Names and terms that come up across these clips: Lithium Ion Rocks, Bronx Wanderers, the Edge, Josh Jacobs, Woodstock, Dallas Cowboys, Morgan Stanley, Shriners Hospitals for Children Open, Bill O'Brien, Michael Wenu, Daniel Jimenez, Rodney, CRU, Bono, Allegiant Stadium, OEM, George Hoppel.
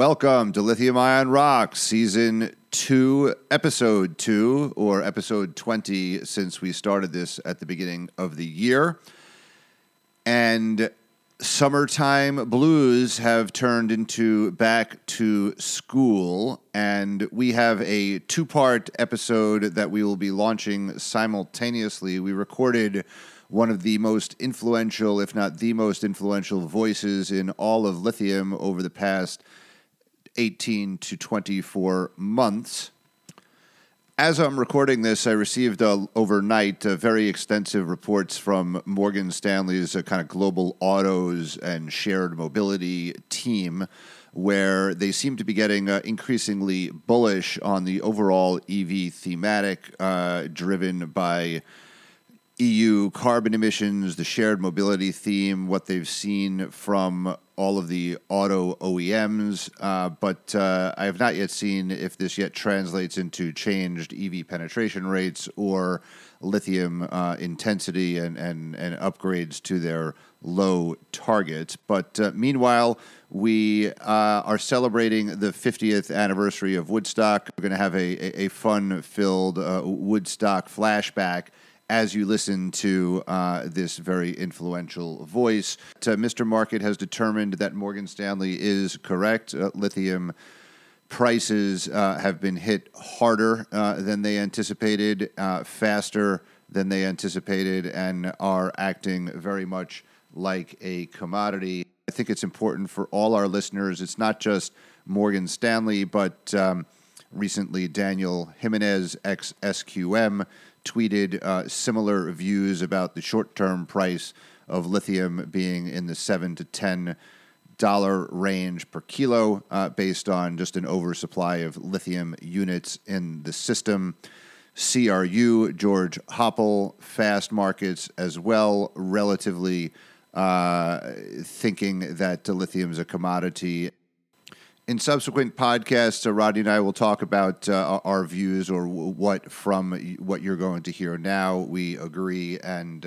Welcome to Lithium Ion Rocks, Season 2, Episode 2, or Episode 20, since we started this at the beginning of the year. And summertime blues have turned into back to school, and we have a two-part episode that we will be launching simultaneously. We recorded one of the most influential, if not the most influential, voices in all of Lithium over the past 18 to 24 months. As I'm recording this, I received overnight very extensive reports from Morgan Stanley's kind of global autos and shared mobility team, where they seem to be getting increasingly bullish on the overall EV thematic driven by EU carbon emissions, the shared mobility theme, what they've seen from all of the auto OEMs, but I have not yet seen if this yet translates into changed EV penetration rates or lithium intensity and upgrades to their low targets. But meanwhile, we are celebrating the 50th anniversary of Woodstock. We're going to have a fun-filled Woodstock flashback as you listen to this very influential voice. Mr. Market has determined that Morgan Stanley is correct. Lithium prices have been hit harder than they anticipated, faster than they anticipated, and are acting very much like a commodity. I think it's important for all our listeners. It's not just Morgan Stanley, but recently Daniel Jimenez, ex-SQM, tweeted similar views about the short-term price of lithium being in the $7 to $10 range per kilo based on just an oversupply of lithium units in the system. CRU, George Hoppel, Fast Markets as well, relatively thinking that lithium is a commodity. In subsequent podcasts, Rodney and I will talk about our views or what you're going to hear now we agree and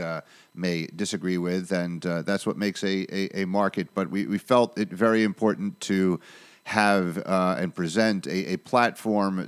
may disagree with, and that's what makes a market. But we felt it very important to have and present a platform